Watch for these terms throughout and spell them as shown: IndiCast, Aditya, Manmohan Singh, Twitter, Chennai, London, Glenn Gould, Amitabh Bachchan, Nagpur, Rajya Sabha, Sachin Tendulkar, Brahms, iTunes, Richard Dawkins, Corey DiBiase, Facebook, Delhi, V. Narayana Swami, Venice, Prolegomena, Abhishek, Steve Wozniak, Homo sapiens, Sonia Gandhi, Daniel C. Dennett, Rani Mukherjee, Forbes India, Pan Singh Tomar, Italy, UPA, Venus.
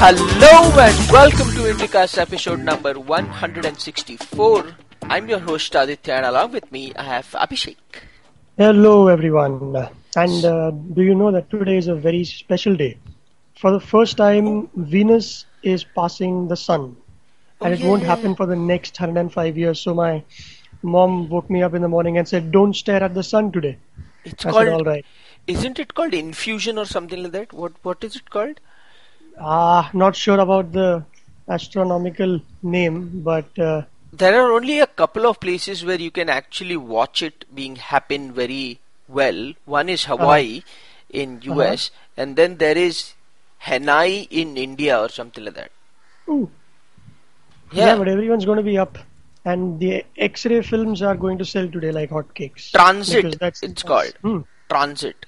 Hello and welcome to IndiCast episode number 164. I'm your host Aditya and along with me I have Abhishek. Hello everyone. And do you know that today is a very special day? For the first time, Venus is passing the sun. And it won't happen for the next 105 years. So my mom woke me up in the morning and said, don't stare at the sun today. I said, all right. Isn't it called infusion or something like that? What is it called? Not sure about the astronomical name, but... there are only a couple of places where you can actually watch it being happen very well. One is Hawaii in US, and then there is Chennai in India or something like that. Ooh. Yeah, but everyone's going to be up. And the X-ray films are going to sell today like hotcakes. Transit, it's called. Transit.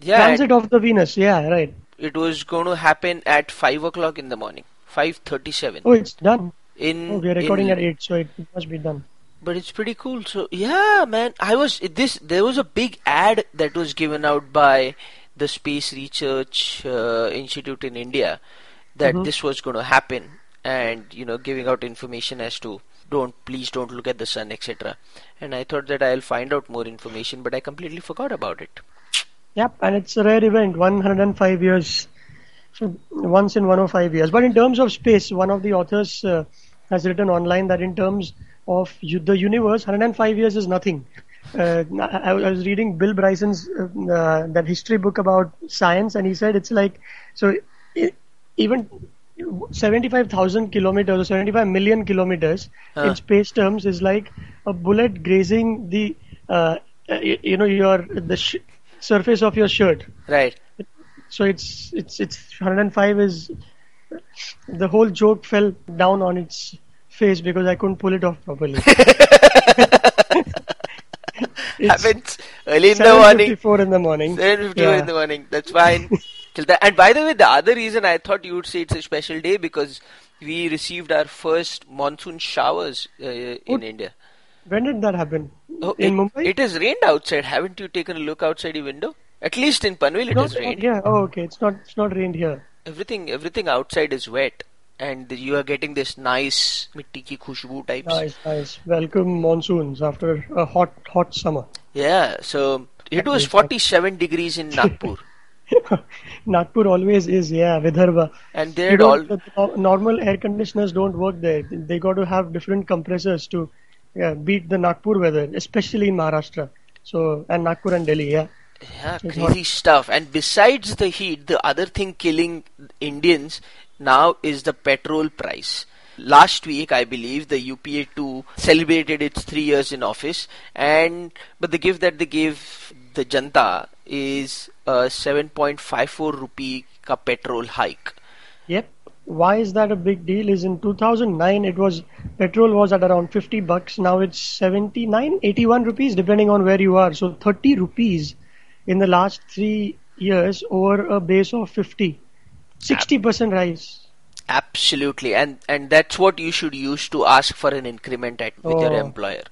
Yeah, transit of the Venus, yeah, right. It was going to happen at 5 o'clock in the morning, 5:37. Oh, it's done. We are recording at 8, so it must be done. But it's pretty cool. So, yeah, man, there was a big ad that was given out by the Space Research Institute in India that this was going to happen and, giving out information as to please don't look at the sun, etc. And I thought that I'll find out more information, but I completely forgot about it. Yep, and it's a rare event, 105 years, once in 105 years. But in terms of space, one of the authors has written online that in terms of the universe, 105 years is nothing. I was reading Bill Bryson's that history book about science, and he said it's like, so even 75,000 kilometers or 75 million kilometers in space terms is like a bullet grazing the, surface of your shirt, right? So it's 105 is the whole joke fell down on its face because I couldn't pull it off properly. Happens early in the morning. 7:54 in the morning. 7:54 in the morning. That's fine. And by the way, the other reason I thought you would say it's a special day because we received our first monsoon showers in India. When did that happen? In Mumbai? It has rained outside. Haven't you taken a look outside your window? At least in Panvel it has rained. Yeah. Oh, okay. It's not rained here. Everything outside is wet. And you are getting this nice mitti ki khushbu types. Nice. Welcome monsoons after a hot summer. Yeah. So, it was 47 degrees in Nagpur. Nagpur always is, yeah, Vidharva. And normal air conditioners don't work there. They got to have different compressors to... Yeah, beat the Nagpur weather, especially in Maharashtra. So, and Nagpur and Delhi, yeah. Yeah, crazy stuff. And besides the heat, the other thing killing Indians now is the petrol price. Last week, I believe, the UPA 2 celebrated its 3 years in office. But the gift that they gave the Janta is a 7.54 rupee ka petrol hike. Yep. Why is that a big deal? Is in 2009 petrol was at around $50. Now it's 79, 81 rupees depending on where you are. So 30 rupees in the last 3 years over a base of 50, 60% rise. Absolutely, and that's what you should use to ask for an increment with your employer.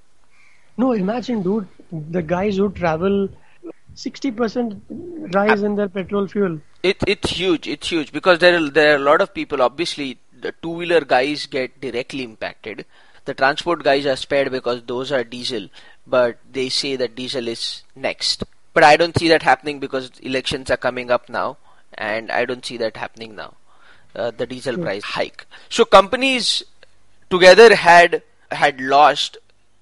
No, imagine, dude, the guys who travel. 60% rise in their petrol fuel. It's huge because there are a lot of people. Obviously, the two-wheeler guys get directly impacted. The transport guys are spared because those are diesel, but they say that diesel is next. But I don't see that happening because elections are coming up now, and I don't see that happening now. The diesel price hike. So companies together had lost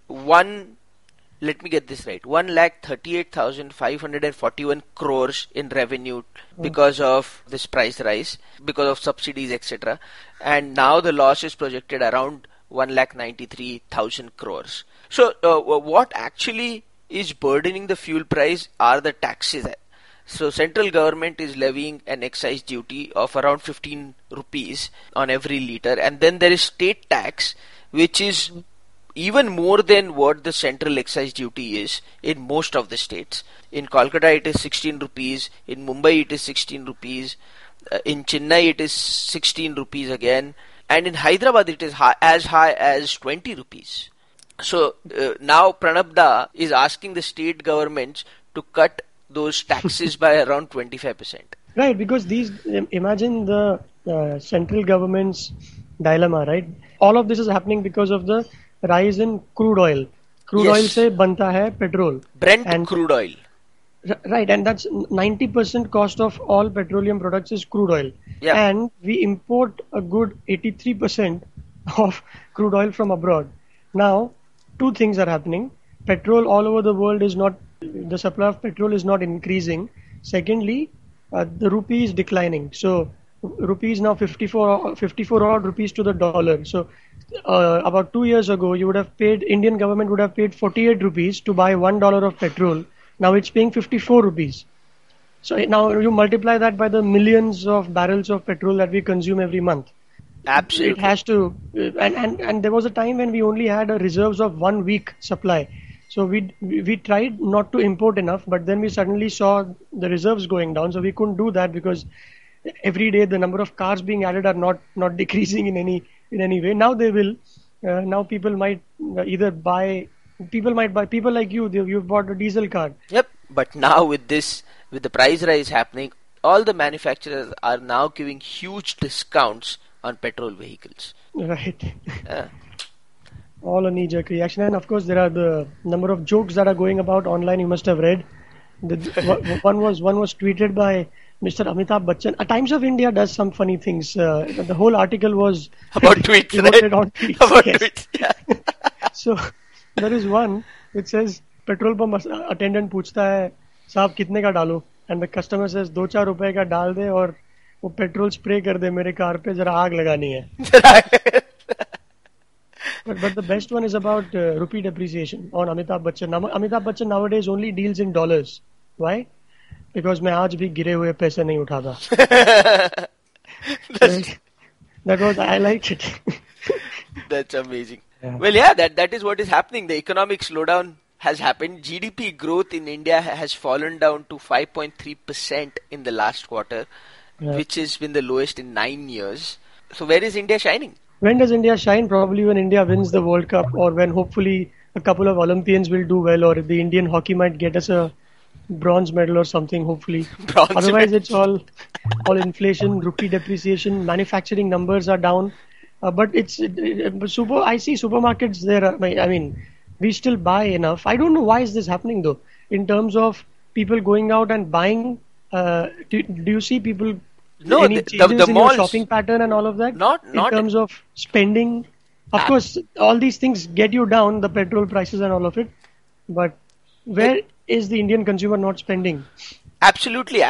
138,541 crores in revenue because of this price rise, because of subsidies, etc. And now the loss is projected around 193,000 crores. So what actually is burdening the fuel price are the taxes. So central government is levying an excise duty of around 15 rupees on every litre. And then there is state tax, which is even more than what the central excise duty is in most of the states. In Kolkata, it is 16 rupees. In Mumbai, it is 16 rupees. In Chennai, it is 16 rupees again. And in Hyderabad, it is as high as 20 rupees. So now Pranab Da is asking the state governments to cut those taxes by around 25%. Right, because these, imagine the central government's dilemma, right? All of this is happening because of the rise in crude oil. Crude oil se banta hai petrol. Brent and crude oil. Right, and that's 90% cost of all petroleum products is crude oil. Yeah. And we import a good 83% of crude oil from abroad. Now, two things are happening. Petrol all over the world is not, the supply of petrol is not increasing. Secondly, the rupee is declining. So, rupee is now 54 odd rupees to the dollar. So, about 2 years ago, you would have paid, Indian government would have paid 48 rupees to buy $1 of petrol. Now it's paying 54 rupees. So now you multiply that by the millions of barrels of petrol that we consume every month. Absolutely. It has to, and there was a time when we only had a reserves of 1 week supply. So we tried not to import enough, but then we suddenly saw the reserves going down. So we couldn't do that because every day the number of cars being added are not decreasing in any way. Now they will. Now people might either buy. People like you, you've bought a diesel car. Yep, but now with the price rise happening, all the manufacturers are now giving huge discounts on petrol vehicles. Right. All a knee-jerk reaction. And of course, there are the number of jokes that are going about online, you must have read. One was tweeted by Mr. Amitabh Bachchan. Times of India does some funny things. The whole article was... about tweets, right? On tweets, about tweets, yeah. So... there is one which says, petrol pump attendant पूछता है, साहब कितने का डालो? And the customer says, 2-4 रुपए का डाल दे और वो petrol spray कर दे मेरे कार पे, जरा आग लगानी है. But the best one is about rupee depreciation on Amitabh Bachchan. Amitabh Bachchan nowadays only deals in dollars. Why? Because मैं आज भी गिरे हुए पैसे नहीं उठाता. That was, I liked it. That's amazing. Yeah. Well, yeah, that is what is happening. The economic slowdown has happened. GDP growth in India has fallen down to 5.3% in the last quarter, which has been the lowest in 9 years. So where is India shining? When does India shine? Probably when India wins the World Cup, or when hopefully a couple of Olympians will do well, or the Indian hockey might get us a bronze medal or something, hopefully. Otherwise, it's all inflation, rupee depreciation, manufacturing numbers are down. But I see supermarkets there. I mean, we still buy enough. I don't know why is this happening though. In terms of people going out and buying, do you see people? No, any changes in your shopping pattern and all of that. Not in terms of spending. Of course, all these things get you down, the petrol prices and all of it. But where is the Indian consumer not spending? Absolutely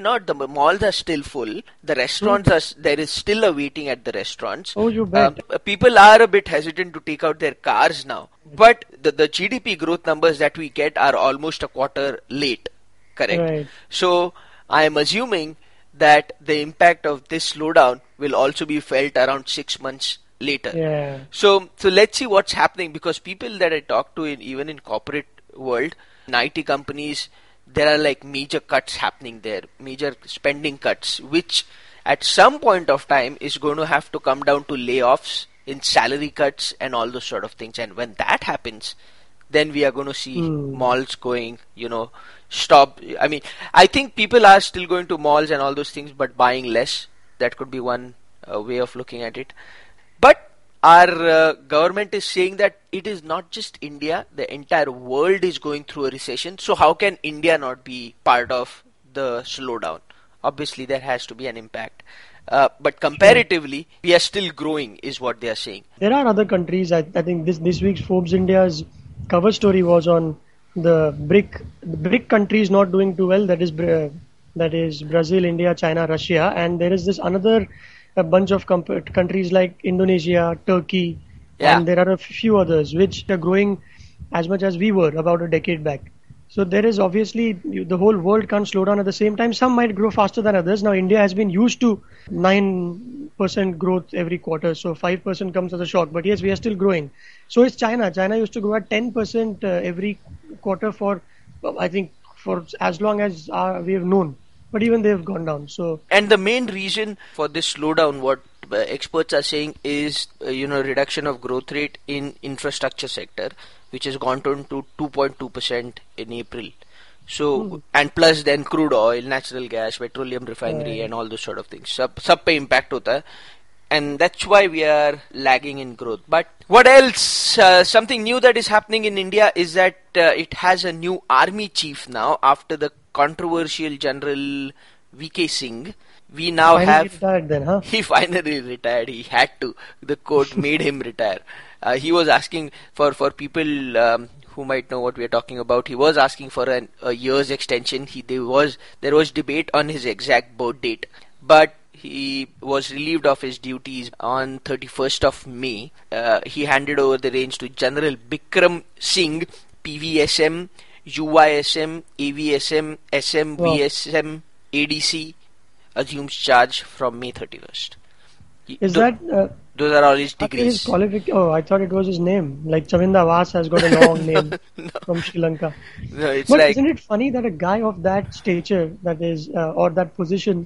not. The malls are still full. The restaurants are, there is still a waiting at the restaurants. Oh, you bet. People are a bit hesitant to take out their cars now. But the GDP growth numbers that we get are almost a quarter late. Correct. Right. So I am assuming that the impact of this slowdown will also be felt around 6 months later. Yeah. So let's see what's happening, because people that I talk to even in corporate world, in IT companies, there are like major cuts happening there, major spending cuts, which at some point of time is going to have to come down to layoffs in salary cuts and all those sort of things. And when that happens, then we are going to see malls going, stop. I mean, I think people are still going to malls and all those things, but buying less. That could be one way of looking at it. But our government is saying that it is not just India, the entire world is going through a recession. So how can India not be part of the slowdown? Obviously, there has to be an impact. But comparatively, we are still growing is what they are saying. There are other countries. I think this week's Forbes India's cover story was on the BRIC countries not doing too well. That is Brazil, India, China, Russia. And there is this another... a bunch of countries like Indonesia, Turkey, and there are a few others which are growing as much as we were about a decade back. So there is obviously, the whole world can't slow down at the same time. Some might grow faster than others. Now India has been used to 9% 5% growth every quarter. So 5% comes as a shock. But yes, we are still growing. So is China. China used to grow at 10% every quarter for, I think, for as long as we have known. But even they have gone down. So, and the main reason for this slowdown, what experts are saying, is reduction of growth rate in infrastructure sector, which has gone down to 2.2% in April. So and plus then crude oil, natural gas, petroleum refinery and all those sort of things. Sab pe impact hota hai. And that's why we are lagging in growth. But what else? Something new that is happening in India is that it has a new army chief now after the controversial General V.K. Singh. We now have... He finally retired then, huh? He finally retired. He had to. The court made him retire. He was asking for people... who might know what we are talking about. He was asking for a year's extension. There was debate on his exact birth date, but he was relieved of his duties on 31st of May. He handed over the reins to General Bikram Singh, PVSM, UYSM, AVSM, SM, VSM, ADC, assumes charge from May 31st. Those are all his degrees. I thought it was his name. Like Chavinda Vas has got a long name from Sri Lanka. No, it's but like... isn't it funny that a guy of that stature, that is, or that position,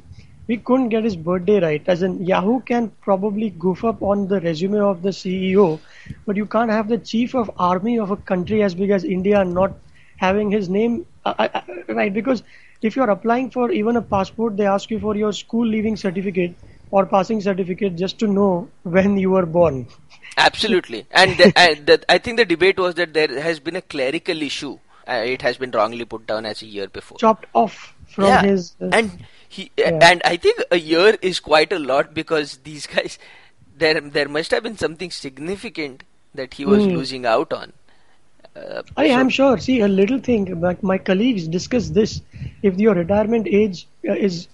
we couldn't get his birthday right? As in, Yahoo can probably goof up on the resume of the CEO, but you can't have the chief of army of a country as big as India not having his name right. Because if you're applying for even a passport, they ask you for your school leaving certificate or passing certificate just to know when you were born. Absolutely. And I think the debate was that there has been a clerical issue. It has been wrongly put down as a year before. Chopped off from his... And I think a year is quite a lot because these guys... There must have been something significant that he was losing out on. I am sure. See, a little thing, like my colleagues discuss this. If your retirement age is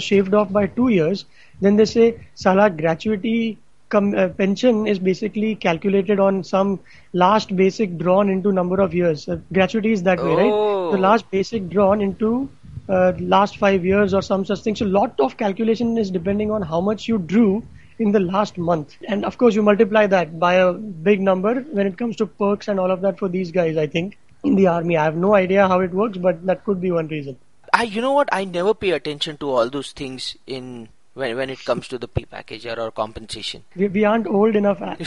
shaved off by 2 years... Then they say, Salah, gratuity pension is basically calculated on some last basic drawn into number of years. Gratuity is that way, right? The last basic drawn into last 5 years or some such thing. So lot of calculation is depending on how much you drew in the last month. And of course, you multiply that by a big number when it comes to perks and all of that for these guys, I think, in the army. I have no idea how it works, but that could be one reason. You know what? I never pay attention to all those things in... When it comes to the pay package or compensation. We aren't old enough. We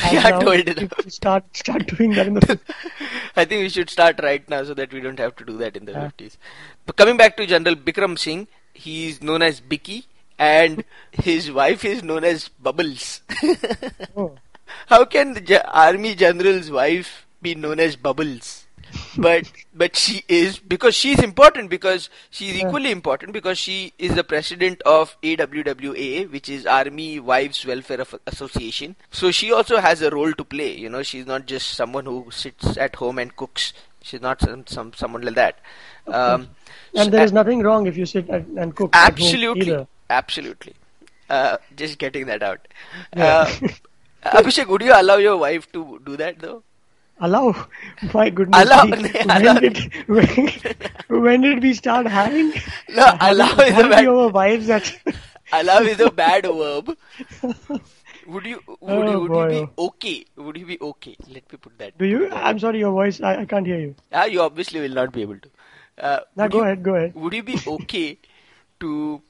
start doing that in the I think we should start right now so that we don't have to do that in the 50s. But coming back to General Bikram Singh, he is known as Bicky and his wife is known as Bubbles. How can the army general's wife be known as Bubbles? But she is, because she's important, because she's equally important, because she is the president of AWWA, which is Army Wives Welfare Association. So she also has a role to play. She's not just someone who sits at home and cooks. She's not someone like that. And there is nothing wrong if you sit and cook. Absolutely. Just getting that out. Abhishek, would you allow your wife to do that though? Allow? My goodness. When did we start having? No, allow is a bad verb. Would you be okay? Let me put that. Do you? I'm sorry, your voice. I can't hear you. You obviously will not be able to. Go ahead. Would you be okay to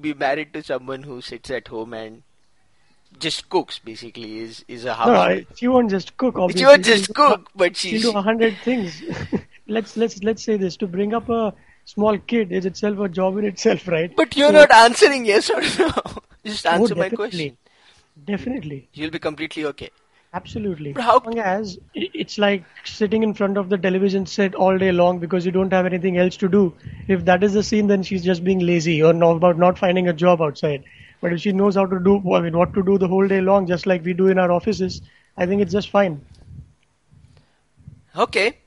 be married to someone who sits at home and just cooks, basically, is a house. No, she won't just cook, obviously. She won't just cook, but she'll do 100 things. Let's say this. To bring up a small kid is itself a job in itself, right? But you're not answering yes or no. Just answer my question. Definitely. You'll be completely okay. Absolutely. But how long as it's like sitting in front of the television set all day long because you don't have anything else to do. If that is the scene, then she's just being lazy or about not finding a job outside. But if she knows how to do, what to do the whole day long, just like we do in our offices, I think it's just fine. Okay.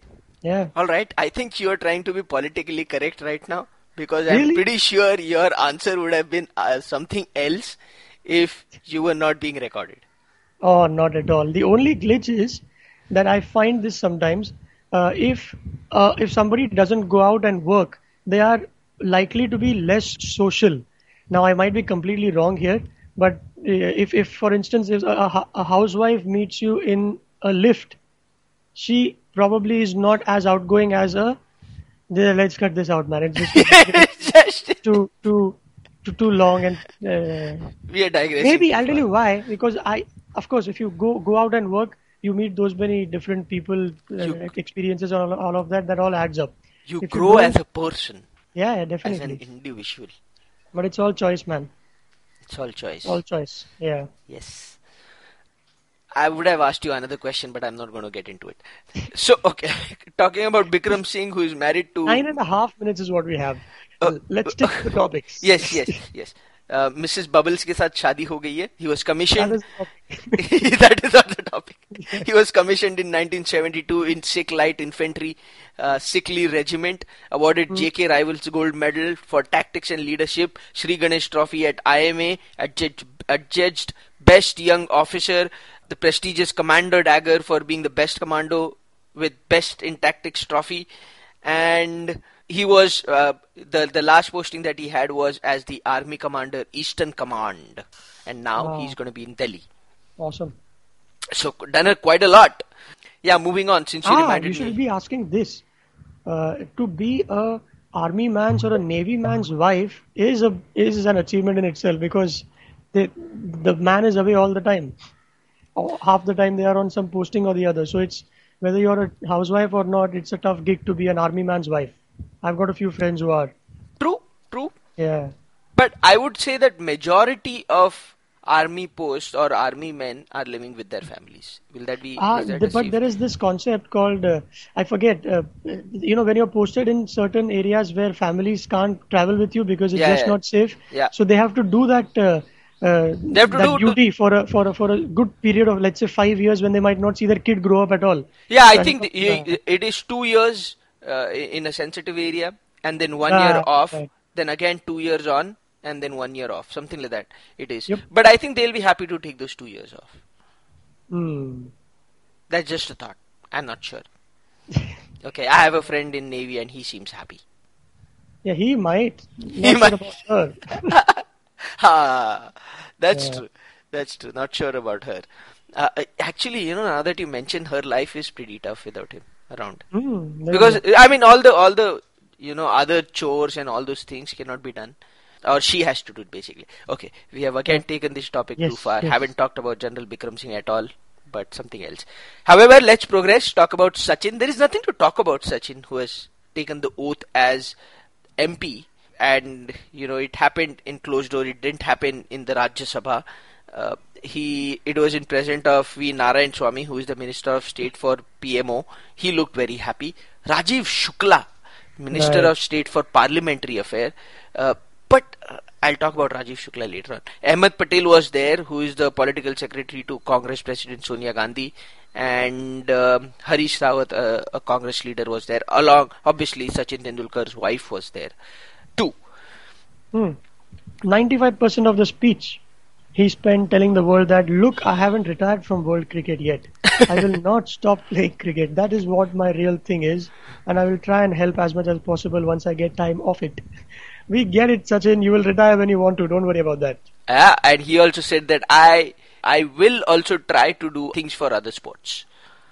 Yeah. All right. I think you are trying to be politically correct right now because I'm pretty sure your answer would have been something else if you were not being recorded. Oh, not at all. The only glitch is that I find this sometimes. If somebody doesn't go out and work, they are likely to be less social. Now, I might be completely wrong here, but if for instance, if a housewife meets you in a lift, she probably is not as outgoing as a, let's cut this out, man. It's too long, and we are digressing. Maybe I'll tell you why, because of course, if you go out and work, you meet those many different people, experiences, all of that. That all adds up. You grow as a person. Yeah, definitely. As an individual. But it's all choice, man. It's all choice. All choice. Yeah. Yes. I would have asked you another question, but I'm not going to get into it. So, okay. Talking about Bikram Singh, who is married to... 9.5 minutes is what we have. Let's stick to the topics. Yes. Mrs. Bubbles ke saath shaadi ho gayi hai. He was commissioned. That is not the topic. Yeah. He was commissioned in 1972 in Sikh Light Infantry Sickly Regiment, awarded JK Rivals Gold Medal for Tactics and Leadership, Sri Ganesh Trophy at IMA, adjudged Best Young Officer, the prestigious Commander Dagger for being the best commando with Best in Tactics Trophy, and he was, the last posting that he had was as the Army Commander, Eastern Command. And now he's going to be in Delhi. Awesome. So, done quite a lot. Yeah, moving on, since you reminded me. You should be asking this. To be a Army man's or a Navy man's wife is an achievement in itself, because the man is away all the time. Half the time they are on some posting or the other. So, it's whether you're a housewife or not, it's a tough gig to be an Army man's wife. I've got a few friends who are. True. Yeah. But I would say that majority of army posts or army men are living with their families. Will that be... but there is this concept called, I forget, when you're posted in certain areas where families can't travel with you because it's not safe. Yeah. So they have to do that duty for a good period of, let's say, 5 years, when they might not see their kid grow up at all. Yeah, so I think it is 2 years... in a sensitive area, and then 1 year off, right. Then again 2 years on, and then 1 year off, something like that it is. Yep. But I think they'll be happy to take those 2 years off. That's just a thought. I'm not sure. Okay, I have a friend in Navy and he seems happy. Yeah, he might. Not sure about her. That's true. That's true. Not sure about her. Actually, now that you mention, her life is pretty tough without him around, because I mean all the other chores and all those things cannot be done, or she has to do it basically. Okay, we have again taken this topic too far. Yes. Haven't talked about General Bikram Singh at all, but something else. However, let's progress. Talk about Sachin. There is nothing to talk about Sachin, who has taken the oath as MP, and it happened in closed door. It didn't happen in the Rajya Sabha. It was in presence of V. Narayana Swami, who is the Minister of State for PMO. He looked very happy. Rajiv Shukla, Minister of State for Parliamentary Affairs. But I'll talk about Rajiv Shukla later on. Ahmed Patel was there, who is the Political Secretary to Congress President Sonia Gandhi. And Harish Rawat, a Congress leader, was there. Along, obviously, Sachin Tendulkar's wife was there too. 95% of the speech he spent telling the world that, look, I haven't retired from world cricket yet. I will not stop playing cricket. That is what my real thing is. And I will try and help as much as possible once I get time off it. We get it, Sachin. You will retire when you want to. Don't worry about that. Yeah, and he also said that I will also try to do things for other sports.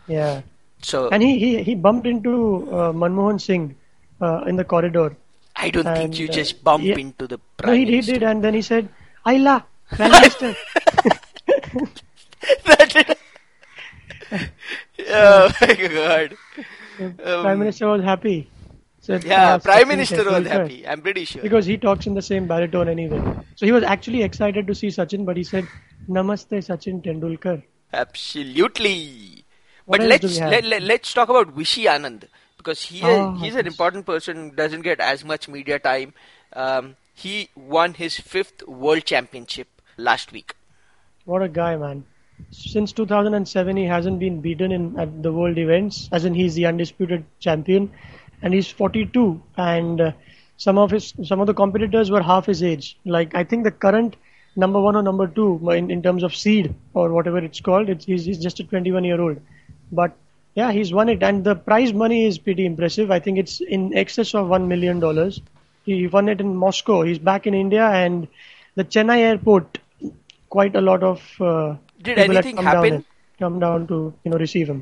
Yeah. So. And he bumped into Manmohan Singh in the corridor. I don't think you just bump into the Prime Minister. He did. And then he said, Ayla. Prime Minister. Oh my God. Prime Minister was happy. So Prime Minister was happy, I'm pretty sure. Because he talks in the same baritone anyway. So he was actually excited to see Sachin, but he said, Namaste Sachin Tendulkar. Absolutely. What but let's talk about Vishy Anand, because he's an important person, doesn't get as much media time. He won his 5th World Championship last week. What a guy, man. Since 2007, he hasn't been beaten at the world events, as in he's the undisputed champion, and he's 42, and some of the competitors were half his age. Like, I think the current number 1 or number 2 in terms of seed or whatever it's called, he's just a 21-year-old. But yeah, he's won it, and the prize money is pretty impressive. I think it's in excess of $1 million. He won it in Moscow. He's back in India, and the Chennai airport quite a lot of did anything happen? Come down to receive him.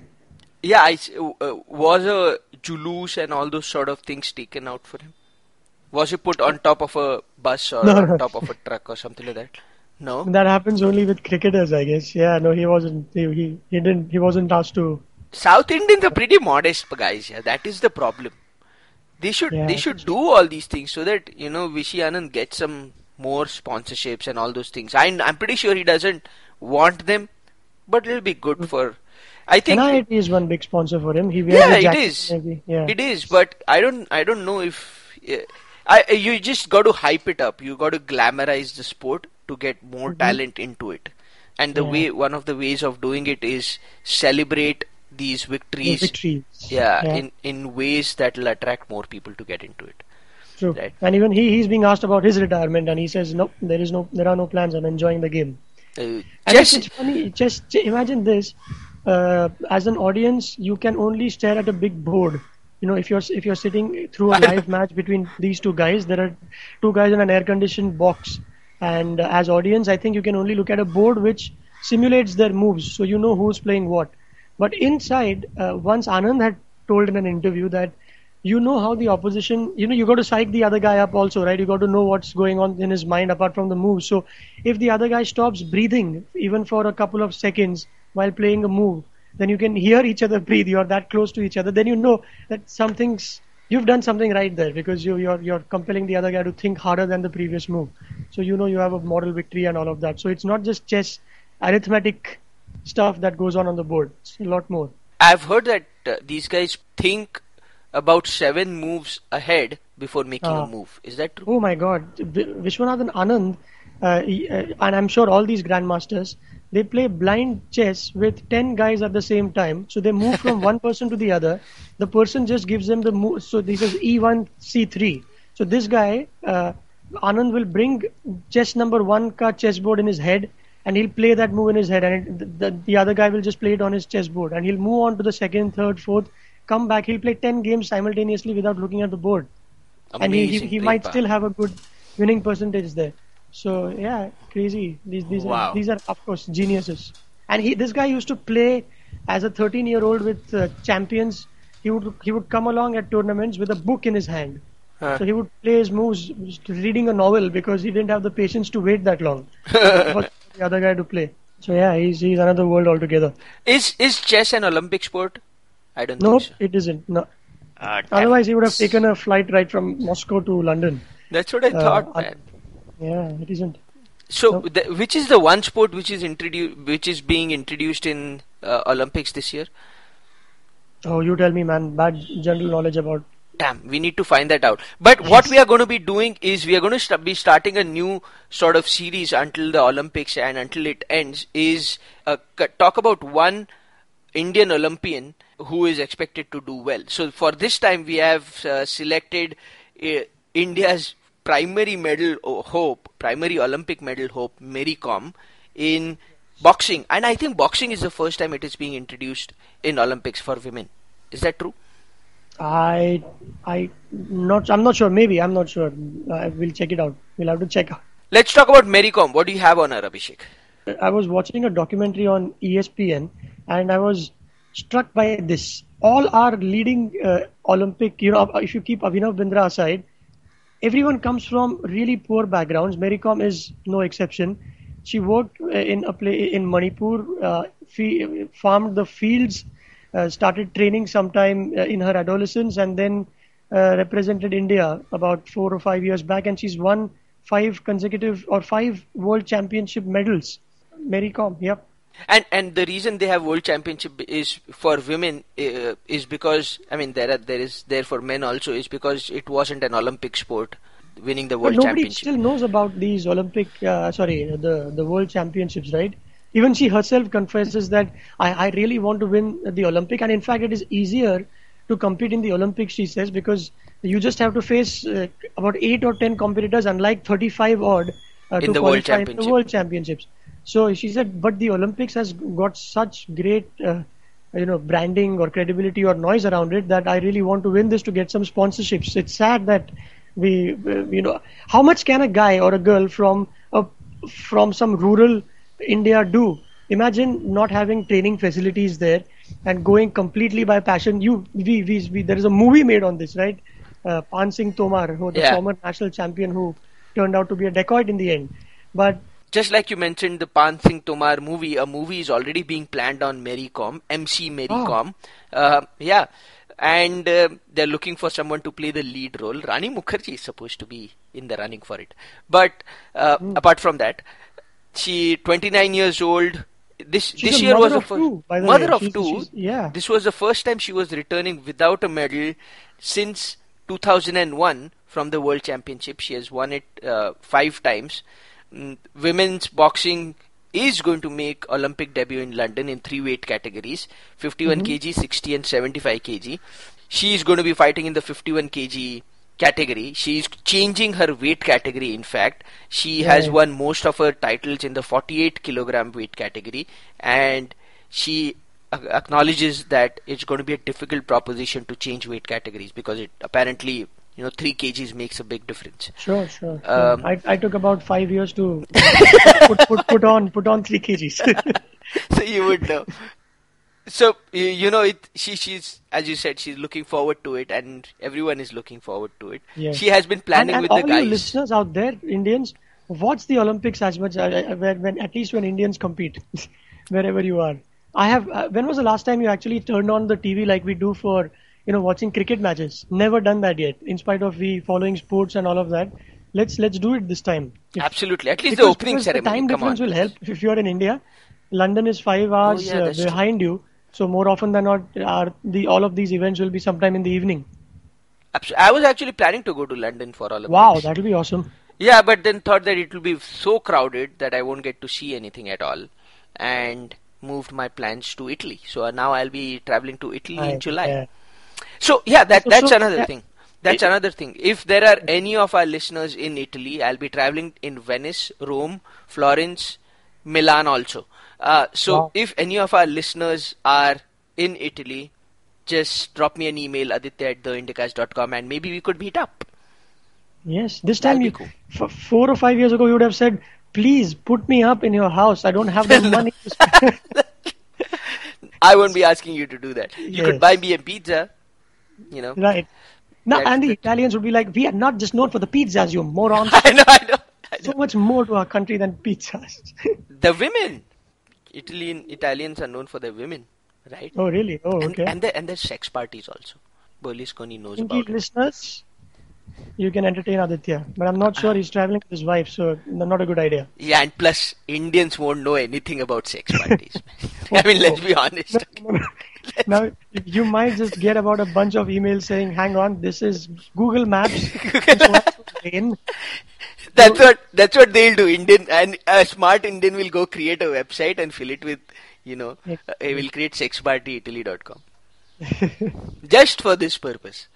Yeah, was a Juloos and all those sort of things taken out for him? Was he put on top of a bus or on top of a truck or something like that? No, that happens only with cricketers, I guess. Yeah, no, he wasn't. He didn't. He wasn't asked to. South Indians are pretty modest guys. Yeah, that is the problem. They should do all these things so that Vishy Anand gets some more sponsorships and all those things. I'm pretty sure he doesn't want them, but it'll be good for. I think it is one big sponsor for him. He wears a jacket, it is. Maybe. Yeah, it is. But I don't know if. You just got to hype it up. You got to glamorize the sport to get more talent into it. And the way, one of the ways of doing it is celebrate these victories. In ways that will attract more people to get into it. True. Right? And even he's being asked about his retirement, and he says, "No, there are no plans. I'm enjoying the game." It's funny. Just imagine this: as an audience, you can only stare at a big board. If you're sitting through a live match between these two guys, there are two guys in an air-conditioned box, and as audience, I think you can only look at a board which simulates their moves, so you know who's playing what. But inside, once Anand had told in an interview that how the opposition, you got to psych the other guy up also, right? You got to know what's going on in his mind apart from the moves. So if the other guy stops breathing even for a couple of seconds while playing a move, then you can hear each other breathe. You are that close to each other. Then you know that you've done something right there, because you're compelling the other guy to think harder than the previous move. So you have a moral victory and all of that. So it's not just chess, arithmetic stuff that goes on the board. It's a lot more. I've heard that these guys think about 7 moves ahead before making a move. Is that true? Oh my God. Viswanathan Anand, and I'm sure all these grandmasters, they play blind chess with 10 guys at the same time. So they move from one person to the other. The person just gives them the move. So this is E1, C3. So this guy, Anand, will bring chess number 1 ka chessboard in his head, and he'll play that move in his head. And the other guy will just play it on his chessboard. And he'll move on to the second, third, fourth, come back. He'll play 10 games simultaneously without looking at the board. Amazing. And he might still have a good winning percentage there. So yeah, crazy. These are of course geniuses. And this guy used to play as a 13-year-old with champions. He would come along at tournaments with a book in his hand. Huh. So he would play his moves reading a novel because he didn't have the patience to wait that long for the other guy to play. So yeah, he's another world altogether. Is chess an Olympic sport? I don't think so. It isn't. No. Otherwise, he would have taken a flight right from Moscow to London. That's what I thought, man. Yeah, it isn't. So, which is the one sport which is being introduced in Olympics this year? Oh, you tell me, man. Bad general knowledge about. Damn, we need to find that out. But what we are going to be doing is we are going to be starting a new sort of series until the Olympics and until it ends. Is talk about one Indian Olympian who is expected to do well. So for this time, we have selected India's primary Olympic medal hope, Mary Kom, in boxing. And I think boxing is the first time it is being introduced in Olympics for women. Is that true? I'm not sure. Maybe I'm not sure. We'll check it out. We'll have to check out. Let's talk about Mary Kom. What do you have on her, Abhishek? I was watching a documentary on ESPN, and I was struck by this. All our leading Olympic, if you keep Abhinav Bindra aside, everyone comes from really poor backgrounds. Mary Kom is no exception. She worked in a place in Manipur, farmed the fields, started training sometime in her adolescence, and then represented India about 4 or 5 years back. And she's won 5 consecutive world championship medals. Mary Kom, yep. And the reason they have world championship is for women is because, I mean, there for men also, is because it wasn't an Olympic sport winning the world championship. Nobody still knows about these the world championships, right? Even she herself confesses that I really want to win the Olympic, and in fact it is easier to compete in the Olympics, she says, because you just have to face about 8 or 10 competitors, unlike 35 odd to qualify in the world championships. So she said, but the Olympics has got such great, branding or credibility or noise around it that I really want to win this to get some sponsorships. It's sad that we, how much can a guy or a girl from some rural India do. Imagine not having training facilities there and going completely by passion. There is a movie made on this, right? Pan Singh Tomar, who the former national champion who turned out to be a dacoit in the end. But just like you mentioned, the Pan Singh Tomar movie, a movie is already being planned on Mary Kom, MC Mary Kom. And they're looking for someone to play the lead role. Rani Mukherjee is supposed to be in the running for it. But apart from that, she 29 years old. This year was the first mother of two. Yeah. This was the first time she was returning without a medal since 2001 from the World Championship. She has won it 5 times. Women's boxing is going to make Olympic debut in London in 3 weight categories, 51 kg, 60 and 75 kg. She is going to be fighting in the 51 kg category. She is changing her weight category, in fact. She has won most of her titles in the 48 kilogram weight category, and she acknowledges that it's going to be a difficult proposition to change weight categories because it apparently... 3 kgs makes a big difference. Sure. I took about 5 years to put on 3 kgs. So you would know. So, she's, as you said, she's looking forward to it, and everyone is looking forward to it. Yes. She has been planning and with the guys. All you listeners out there, Indians, watch the Olympics as much, at least when Indians compete, wherever you are. When was the last time you actually turned on the TV like we do for... watching cricket matches? Never done that yet, in spite of we following sports and all of that. Let's do it this time. Absolutely. At least the opening ceremony. The time difference will help. If you are in India, London is 5 hours behind you. So more often than not, all of these events will be sometime in the evening. I was actually planning to go to London for all of this. Wow, that will be awesome. Yeah, but then thought that it will be so crowded that I won't get to see anything at all. And moved my plans to Italy. So now I'll be traveling to Italy in July. Yeah. So, that's another thing. That's another thing. If there are any of our listeners in Italy, I'll be traveling in Venice, Rome, Florence, Milan also. If any of our listeners are in Italy, just drop me an email, aditya@theindicash.com, and maybe we could meet up. Yes, this time, 4 or 5 years ago, you would have said, please put me up in your house. I don't have the money to spend. I won't be asking you to do that. You could buy me a pizza. Right. Now, and the Italians would be like, we are not just known for the pizzas, you morons. I know. So much more to our country than pizzas. The women. Italians are known for their women, right? Oh, really? Oh, okay. And their sex parties also. Berlusconi knows about it. Listeners, you can entertain Aditya. But I'm not sure he's traveling with his wife, so not a good idea. Yeah, and plus, Indians won't know anything about sex parties. Let's be honest. Now, you might just get about a bunch of emails saying, hang on, this is Google Maps. That's what they'll do. Indian, and a smart Indian will go create a website and fill it with, he will create sexpartyitaly.com. Just for this purpose.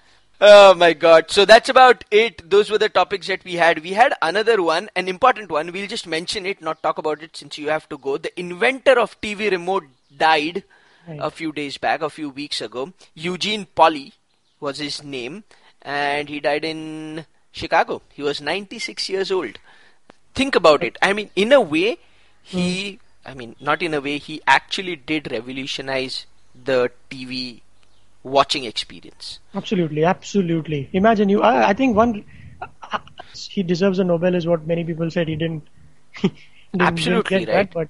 Oh my God. So that's about it. Those were the topics that we had. We had another one, an important one. We'll just mention it, not talk about it since you have to go. The inventor of TV remote died a few weeks ago. Eugene Polly was his name, and he died in Chicago. He was 96 years old. Think about it. In a way, he actually did revolutionize the TV watching experience. Absolutely. Imagine you. I think he deserves a Nobel is what many people said. He didn't. Absolutely didn't get right. That, but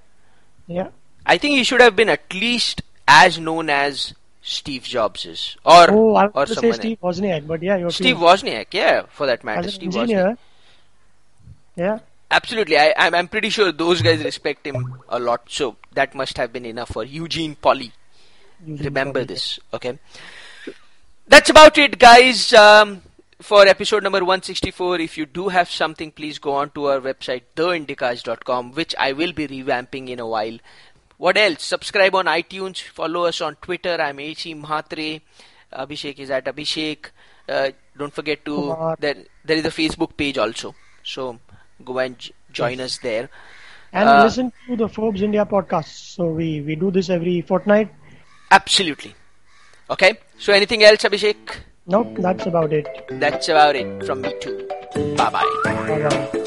yeah, I think he should have been at least as known as Steve Jobs is, or someone else. Steve Wozniak, but yeah, Steve Wozniak, for that matter, Steve Wozniak. Yeah, absolutely. I'm pretty sure those guys respect him a lot, so that must have been enough for Eugene Polly. Remember this, okay? That's about it, guys. For episode number 164, if you do have something, please go on to our website, theindicash.com, which I will be revamping in a while. What else? Subscribe on iTunes. Follow us on Twitter. I'm AC Mahatre. Abhishek is at Abhishek. Don't forget to... There is a Facebook page also. So, go and join us there. And listen to the Forbes India podcast. So, we do this every fortnight. Absolutely. Okay. So, anything else, Abhishek? Nope. That's about it. From me too. Bye-bye.